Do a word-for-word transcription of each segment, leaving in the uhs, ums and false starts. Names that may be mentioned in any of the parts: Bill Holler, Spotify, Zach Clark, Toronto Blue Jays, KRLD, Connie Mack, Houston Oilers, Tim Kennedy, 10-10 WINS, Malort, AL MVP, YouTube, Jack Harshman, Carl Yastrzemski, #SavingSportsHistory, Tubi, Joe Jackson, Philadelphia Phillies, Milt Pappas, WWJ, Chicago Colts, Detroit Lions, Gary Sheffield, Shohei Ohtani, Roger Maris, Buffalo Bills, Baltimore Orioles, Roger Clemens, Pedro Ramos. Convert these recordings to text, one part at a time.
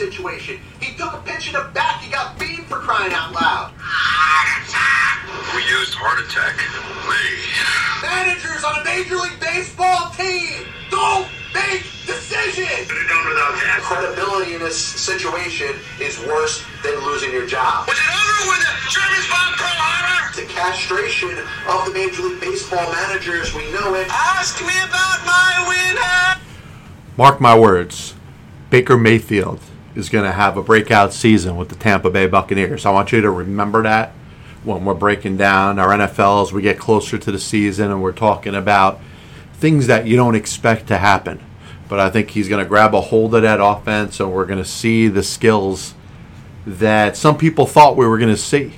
situation. He took a pitch in the back. He got beamed for crying out loud. Heart attack. We used heart attack. Please. Managers on a Major League Baseball team, don't make decisions. Could have done without that. Credibility in this situation is worse than losing your job. Was it over with the Germans bomb Pearl Harbor? The castration of the Major League Baseball managers, we know it. Ask me about my winner. Mark my words. Baker Mayfield is going to have a breakout season with the Tampa Bay Buccaneers. I want you to remember that when we're breaking down our N F L as we get closer to the season and we're talking about things that you don't expect to happen. But I think he's going to grab a hold of that offense, and we're going to see the skills that some people thought we were going to see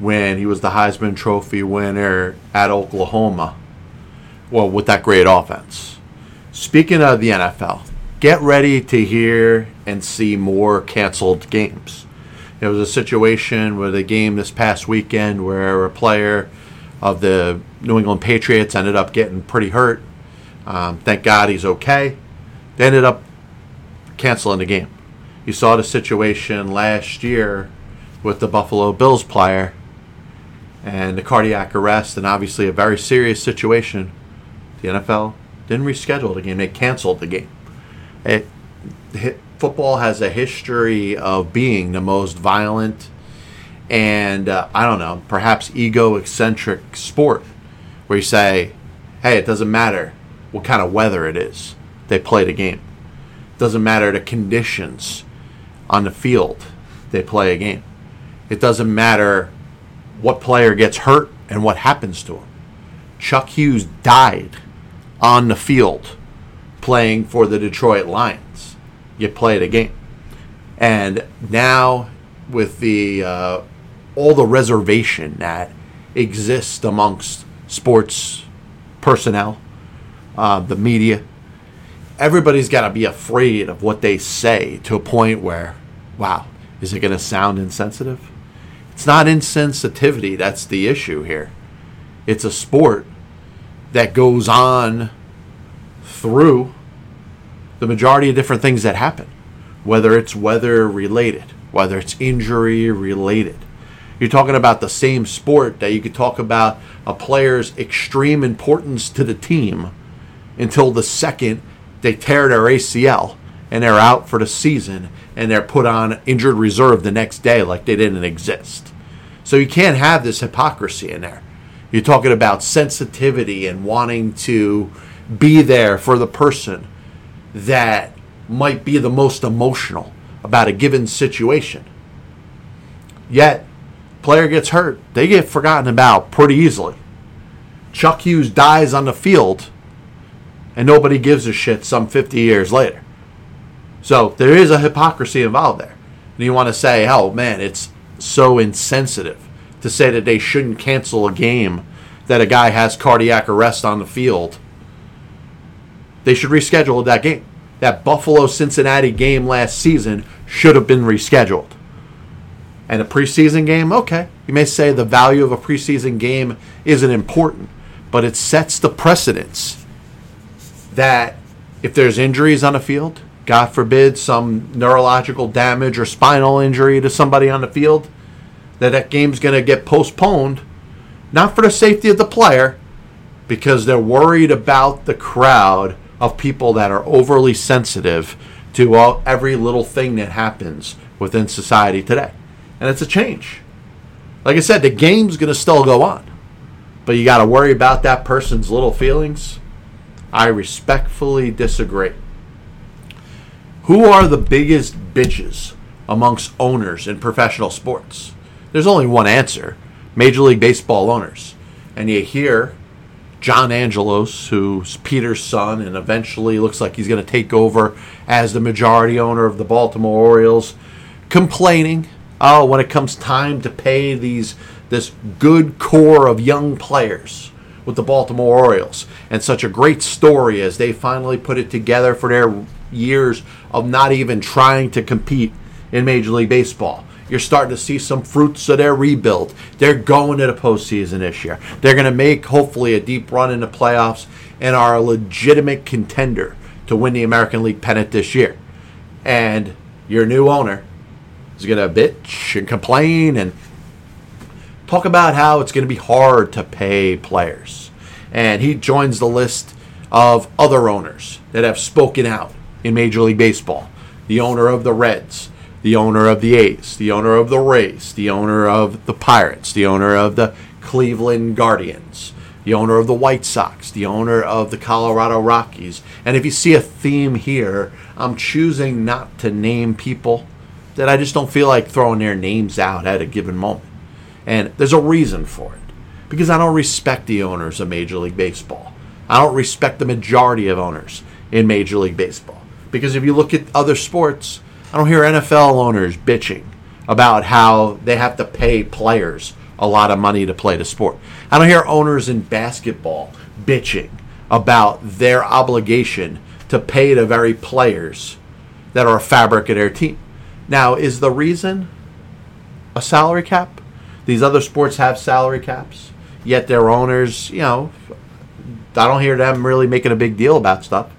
when he was the Heisman Trophy winner at Oklahoma, well, with that great offense. Speaking of the N F L, get ready to hear and see more canceled games. There was a situation with a game this past weekend where a player of the New England Patriots ended up getting pretty hurt. Um, thank God he's okay. They ended up canceling the game. You saw the situation last year with the Buffalo Bills player and the cardiac arrest, and obviously a very serious situation. The N F L didn't reschedule the game. They canceled the game. It, football has a history of being the most violent and, uh, I don't know, perhaps ego-eccentric sport where you say, hey, it doesn't matter what kind of weather it is. They play the game. It doesn't matter the conditions on the field. They play a game. It doesn't matter what player gets hurt and what happens to him. Chuck Hughes died on the field playing for the Detroit Lions. You play the game. And now with the uh, all the reservation that exists amongst sports personnel, uh, the media, everybody's got to be afraid of what they say to a point where, wow, is it going to sound insensitive? It's not insensitivity that's the issue here. It's a sport that goes on through the majority of different things that happen, whether it's weather related, whether it's injury related. You're talking about the same sport that you could talk about a player's extreme importance to the team until the second they tear their A C L and they're out for the season and they're put on injured reserve the next day like they didn't exist. So you can't have this hypocrisy in there. You're talking about sensitivity and wanting to be there for the person that might be the most emotional about a given situation. Yet, player gets hurt. They get forgotten about pretty easily. Chuck Hughes dies on the field, and nobody gives a shit some fifty years later. So there is a hypocrisy involved there. And you want to say, oh, man, it's so insensitive to say that they shouldn't cancel a game that a guy has cardiac arrest on the field. They should reschedule that game. That Buffalo-Cincinnati game last season should have been rescheduled. And a preseason game, okay. You may say the value of a preseason game isn't important, but it sets the precedence that if there's injuries on the field, God forbid some neurological damage or spinal injury to somebody on the field, that that game's going to get postponed, not for the safety of the player, because they're worried about the crowd of people that are overly sensitive to all, every little thing that happens within society today. And it's a change. Like I said, the game's going to still go on. But you got to worry about that person's little feelings. I respectfully disagree. Who are the biggest bitches amongst owners in professional sports? There's only one answer. Major League Baseball owners. And you hear John Angelos, who's Peter's son and eventually looks like he's going to take over as the majority owner of the Baltimore Orioles, complaining, oh, when it comes time to pay these this good core of young players with the Baltimore Orioles, and such a great story as they finally put it together for their years of not even trying to compete in Major League Baseball. You're starting to see some fruits of their rebuild. They're going to the postseason this year. They're going to make, hopefully, a deep run in the playoffs and are a legitimate contender to win the American League pennant this year. And your new owner is going to bitch and complain and talk about how it's going to be hard to pay players. And he joins the list of other owners that have spoken out in Major League Baseball. The owner of the Reds, the owner of the A's, the owner of the Rays, the owner of the Pirates, the owner of the Cleveland Guardians, the owner of the White Sox, the owner of the Colorado Rockies. And if you see a theme here, I'm choosing not to name people that I just don't feel like throwing their names out at a given moment. And there's a reason for it. Because I don't respect the owners of Major League Baseball. I don't respect the majority of owners in Major League Baseball. Because if you look at other sports, I don't hear N F L owners bitching about how they have to pay players a lot of money to play the sport. I don't hear owners in basketball bitching about their obligation to pay the very players that are a fabric of their team. Now, is the reason a salary cap? These other sports have salary caps, yet their owners, you know, I don't hear them really making a big deal about stuff.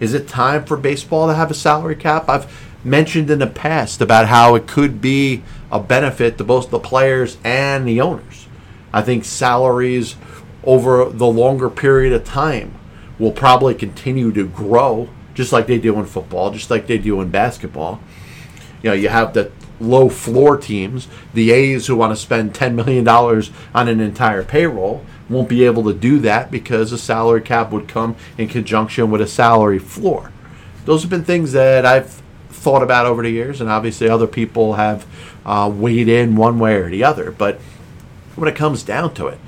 Is it time for baseball to have a salary cap? I've mentioned in the past about how it could be a benefit to both the players and the owners. I think salaries over the longer period of time will probably continue to grow, just like they do in football, just like they do in basketball. You know, you have the low floor teams, the A's who want to spend ten million dollars on an entire payroll, won't be able to do that because a salary cap would come in conjunction with a salary floor. Those have been things that I've thought about over the years, and obviously other people have uh, weighed in one way or the other. But when it comes down to it,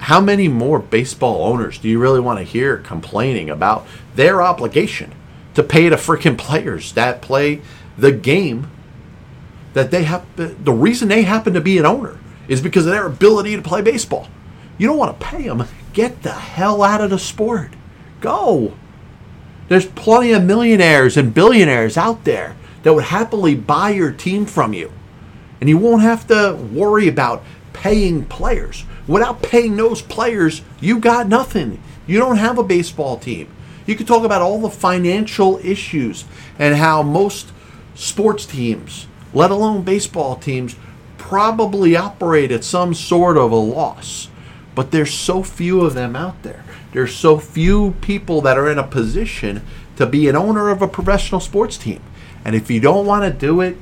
how many more baseball owners do you really want to hear complaining about their obligation to pay the freaking players that play the game? That they have the reason they happen to be an owner is because of their ability to play baseball. You don't want to pay them. Get the hell out of the sport. Go. There's plenty of millionaires and billionaires out there that would happily buy your team from you. And you won't have to worry about paying players. Without paying those players, you got nothing. You don't have a baseball team. You can talk about all the financial issues and how most sports teams, let alone baseball teams, probably operate at some sort of a loss. But there's so few of them out there. There's so few people that are in a position to be an owner of a professional sports team. And if you don't want to do it,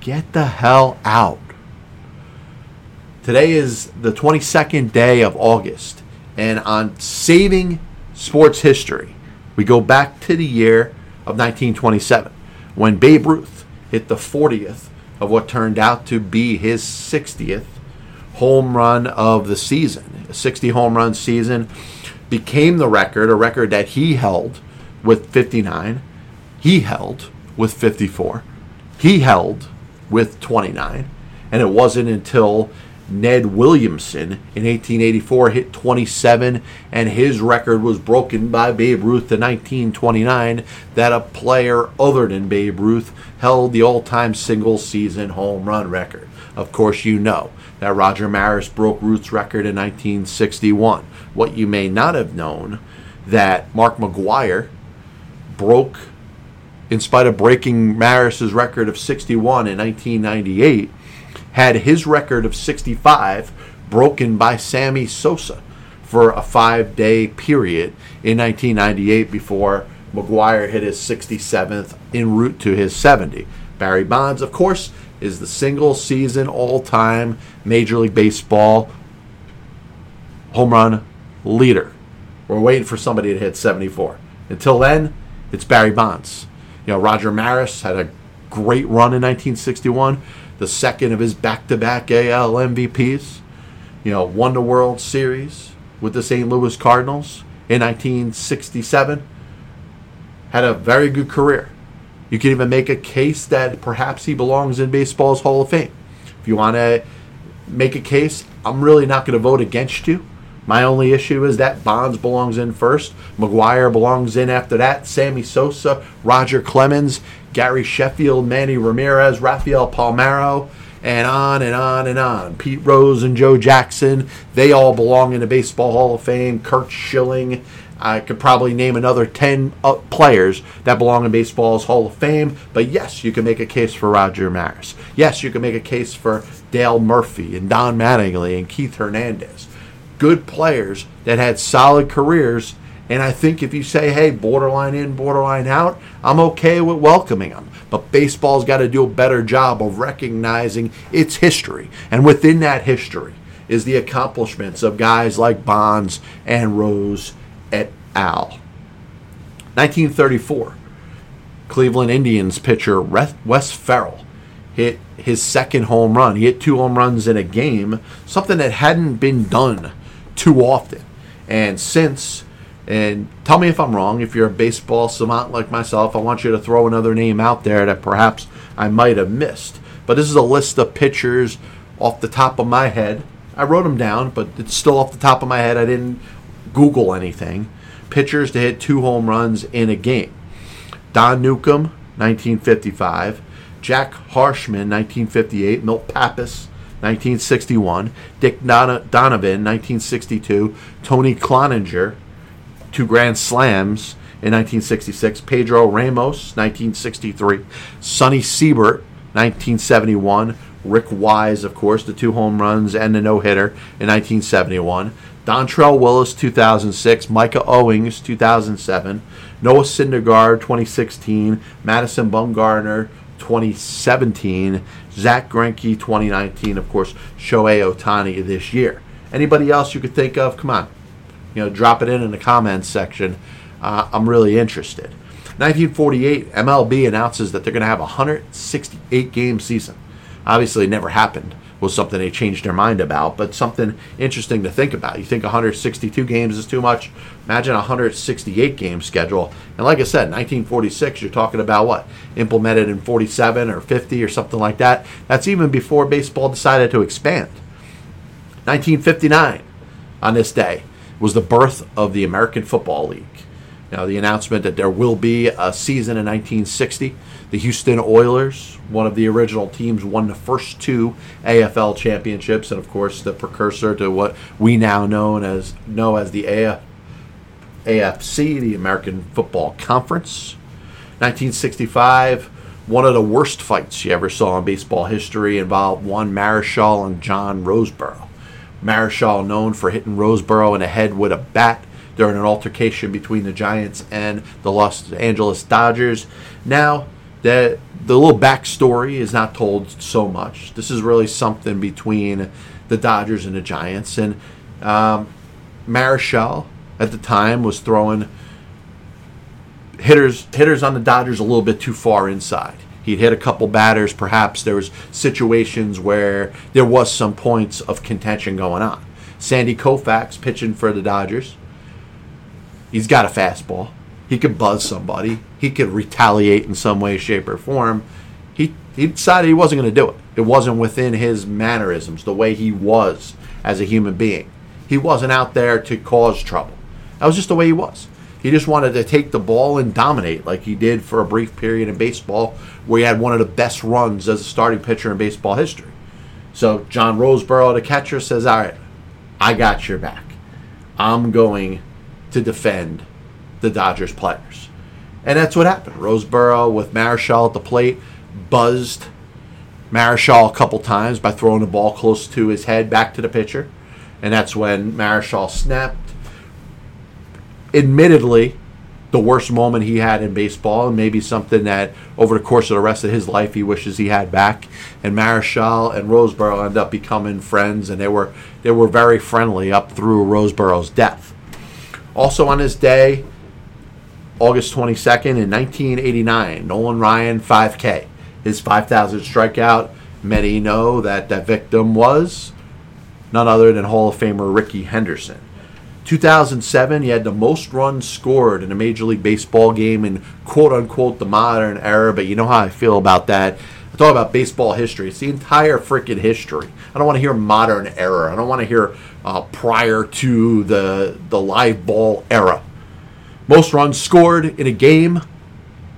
get the hell out. Today is the twenty-second day of August. And on Saving Sports History, we go back to the year of nineteen twenty-seven when Babe Ruth hit the fortieth of what turned out to be his sixtieth home run of the season. A sixty home run season became the record, a record that he held with fifty-nine, he held with fifty-four, he held with twenty-nine, and it wasn't until Ned Williamson in eighteen eighty-four hit twenty-seven, and his record was broken by Babe Ruth in nineteen twenty-nine, that a player other than Babe Ruth held the all-time single-season home run record. Of course, you know that Roger Maris broke Ruth's record in nineteen sixty-one. What you may not have known, that Mark McGwire broke, in spite of breaking Maris's record of sixty-one in nineteen ninety-eight, had his record of sixty-five broken by Sammy Sosa for a five-day period in nineteen ninety-eight before McGwire hit his sixty-seventh en route to his seventy. Barry Bonds, of course, is the single-season all-time Major League Baseball home run leader. We're waiting for somebody to hit seventy-four. Until then, it's Barry Bonds. You know, Roger Maris had a great run in nineteen sixty-one. The second of his back-to-back A L M V Ps, you know, won the World Series with the Saint Louis Cardinals in nineteen sixty-seven, had a very good career. You can even make a case that perhaps he belongs in baseball's Hall of Fame. If you want to make a case, I'm really not going to vote against you. My only issue is that Bonds belongs in first, McGwire belongs in after that, Sammy Sosa, Roger Clemens, Gary Sheffield, Manny Ramirez, Rafael Palmeiro, and on and on and on. Pete Rose and Joe Jackson, they all belong in the Baseball Hall of Fame. Curt Schilling, I could probably name another ten players that belong in baseball's Hall of Fame. But yes, you can make a case for Roger Maris. Yes, you can make a case for Dale Murphy and Don Mattingly and Keith Hernandez. Good players that had solid careers. And I think if you say, hey, borderline in, borderline out, I'm okay with welcoming them. But baseball's got to do a better job of recognizing its history. And within that history is the accomplishments of guys like Bonds and Rose et al. nineteen thirty-four, Cleveland Indians pitcher Wes Ferrell hit his second home run. He hit two home runs in a game, something that hadn't been done too often. And since, and tell me if I'm wrong, if you're a baseball savant like myself, I want you to throw another name out there that perhaps I might have missed. But this is a list of pitchers off the top of my head. I wrote them down, but it's still off the top of my head. I didn't Google anything. Pitchers to hit two home runs in a game. Don Newcombe, nineteen fifty-five. Jack Harshman, nineteen fifty-eight. Milt Pappas, nineteen sixty-one. Dick Donovan, nineteen sixty-two. Tony Cloninger, two grand slams in nineteen sixty-six. Pedro Ramos, nineteen sixty-three. Sonny Siebert, nineteen seventy-one. Rick Wise, of course, the two home runs and the no-hitter in nineteen seventy-one. Dontrell Willis, two thousand six. Micah Owings, two thousand seven. Noah Syndergaard, twenty sixteen. Madison Bumgarner, twenty seventeen. Zach Greinke, twenty nineteen. Of course, Shohei Ohtani this year. Anybody else you could think of? Come on. You know, drop it in in the comments section. Uh, I'm really interested. nineteen forty-eight, M L B announces that they're going to have a one hundred sixty-eight game season. Obviously, it never happened. It was something they changed their mind about, but something interesting to think about. You think one hundred sixty-two games is too much? Imagine a one hundred sixty-eight game schedule. And like I said, nineteen forty-six, you're talking about what? Implemented in forty-seven or fifty or something like that. That's even before baseball decided to expand. nineteen fifty-nine, on this day, was the birth of the American Football League. Now, the announcement that there will be a season in nineteen sixty. The Houston Oilers, one of the original teams, won the first two A F L championships, and of course the precursor to what we now know as know as the A F C, the American Football Conference. nineteen sixty-five, one of the worst fights you ever saw in baseball history involved Juan Marichal and John Roseboro. Marichal, known for hitting Roseboro in the head with a bat during an altercation between the Giants and the Los Angeles Dodgers. Now, the, the little backstory is not told so much. This is really something between the Dodgers and the Giants. And um, Marichal, at the time, was throwing hitters hitters on the Dodgers a little bit too far inside. He'd hit a couple batters. Perhaps there was situations where there was some points of contention going on. Sandy Koufax pitching for the Dodgers. He's got a fastball. He could buzz somebody. He could retaliate in some way, shape, or form. He he decided he wasn't going to do it. It wasn't within his mannerisms, the way he was as a human being. He wasn't out there to cause trouble. That was just the way he was. He just wanted to take the ball and dominate like he did for a brief period in baseball where he had one of the best runs as a starting pitcher in baseball history. So John Roseboro, the catcher, says, all right, I got your back. I'm going to defend the Dodgers players. And that's what happened. Roseboro with Marichal at the plate buzzed Marichal a couple times by throwing the ball close to his head back to the pitcher. And that's when Marichal snapped. Admittedly, the worst moment he had in baseball, and maybe something that over the course of the rest of his life he wishes he had back. And Marichal and Roseboro ended up becoming friends, and they were they were very friendly up through Roseboro's death. Also on this day, August twenty-second, in nineteen eighty-nine, Nolan Ryan, five K. His five thousandth strikeout, many know that that victim was none other than Hall of Famer Rickey Henderson. two thousand seven, he had the most runs scored in a Major League Baseball game in quote-unquote the modern era, but you know how I feel about that. I talk about baseball history. It's the entire freaking history. I don't want to hear modern era. I don't want to hear uh, prior to the the live ball era. Most runs scored in a game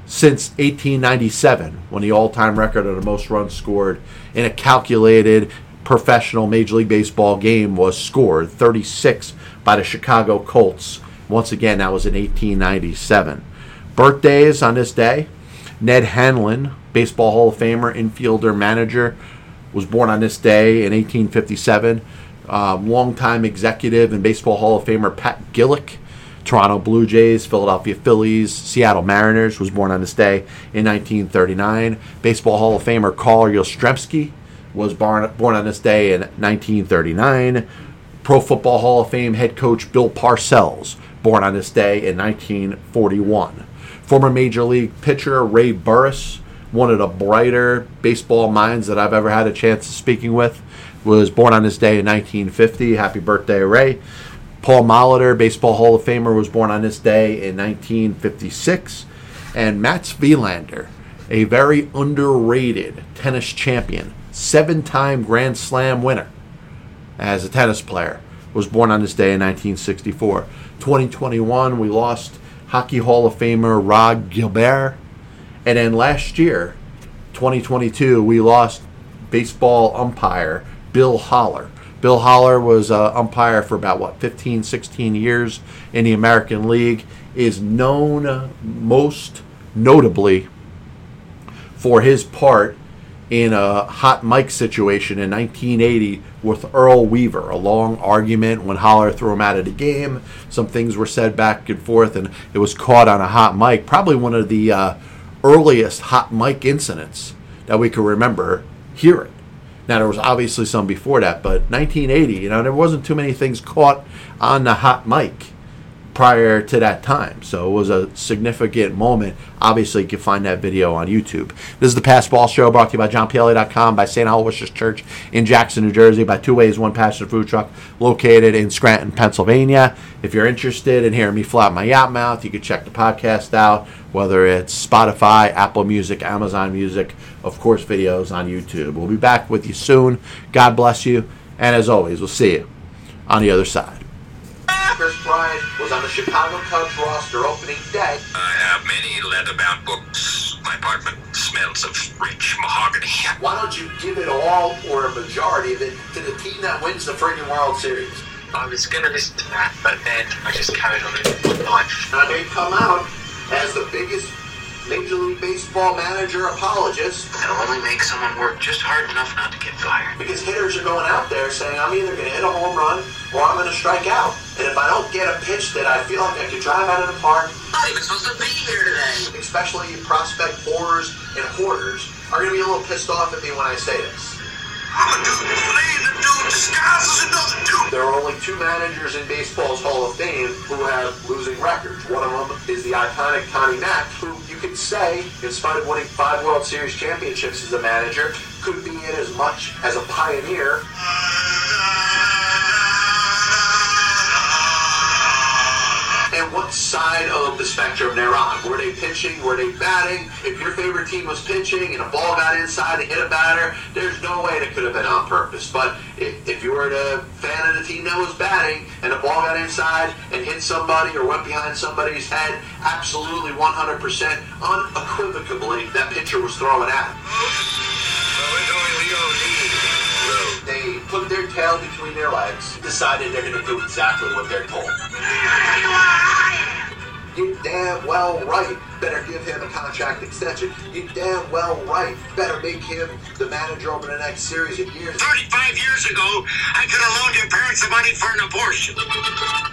since eighteen ninety-seven, when the all-time record of the most runs scored in a calculated professional Major League Baseball game was scored, thirty-six by the Chicago Colts Once again, that was in eighteen ninety-seven. Birthdays on this day. Ned Hanlon, Baseball Hall of Famer, infielder, manager, was born on this day in eighteen fifty-seven. Uh, longtime executive and Baseball Hall of Famer Pat Gillick, Toronto Blue Jays, Philadelphia Phillies, Seattle Mariners, was born on this day in nineteen thirty-nine. Baseball Hall of Famer Carl Yastrzemski was born, born on this day in nineteen thirty-nine. Pro Football Hall of Fame head coach Bill Parcells, born on this day in nineteen forty-one. Former Major League pitcher Ray Burris, one of the brighter baseball minds that I've ever had a chance of speaking with, was born on this day in nineteen fifty. Happy birthday, Ray. Paul Molitor, Baseball Hall of Famer, was born on this day in nineteen fifty-six. And Mats Wilander, a very underrated tennis champion, seven-time Grand Slam winner as a tennis player, was born on this day in nineteen sixty-four. twenty twenty-one, we lost Hockey Hall of Famer Rod Gilbert. And then last year, twenty twenty-two, we lost baseball umpire Bill Holler. Bill Holler was an umpire for about, what, fifteen, sixteen years in the American League, is known most notably for his part in a hot mic situation in nineteen eighty with Earl Weaver, a long argument when Holler threw him out of the game. Some things were said back and forth, and it was caught on a hot mic, probably one of the uh, earliest hot mic incidents that we can remember hearing. Now, there was obviously some before that, but nineteen eighty, you know, there wasn't too many things caught on the hot mic prior to that time. So it was a significant moment. Obviously, you can find that video on YouTube. This is the Past Ball Show, brought to you by John P L A dot com, by Saint Aloysius Church in Jackson, New Jersey, by Two Ways, One Passion Food Truck, located in Scranton, Pennsylvania. If you're interested in hearing me flap my yacht mouth, you can check the podcast out, whether it's Spotify, Apple Music, Amazon Music, of course, videos on YouTube. We'll be back with you soon. God bless you. And as always, we'll see you on the other side. Pride was on the Chicago Cubs roster opening day. I have many leather-bound books. My apartment smells of rich mahogany. Why don't you give it all, or a majority of it, to the team that wins the friggin' World Series? I was going to listen to that, but then I just carried on in life. Now they come out as the biggest Major League Baseball manager apologist. That'll only make someone work just hard enough not to get fired. Because hitters are going out there saying, I'm either going to hit a home run or I'm going to strike out. And if I don't get a pitch that I feel like I could drive out of the park, I'm not even supposed to be here today. Especially you prospect whores and hoarders are going to be a little pissed off at me when I say this. I'm a dude who plays a dude disguised as another dude. There are only two managers in baseball's Hall of Fame who have losing records. One of them is the iconic Connie Mack, who you could say, in spite of winning five World Series championships as a manager, could be in as much as a pioneer. And what side of the spectrum they're on. Were they pitching? Were they batting? If your favorite team was pitching and a ball got inside and hit a batter, there's no way that could have been on purpose. But if, if you were a fan of the team that was batting and the ball got inside and hit somebody or went behind somebody's head, absolutely one hundred percent, unequivocally, that pitcher was throwing at him. They put their tail between their legs, decided they're going to do exactly what they're told. You damn well right better give him a contract extension. You damn well right better make him the manager over the next series of years. thirty-five years ago, I could have loaned your parents the money for an abortion.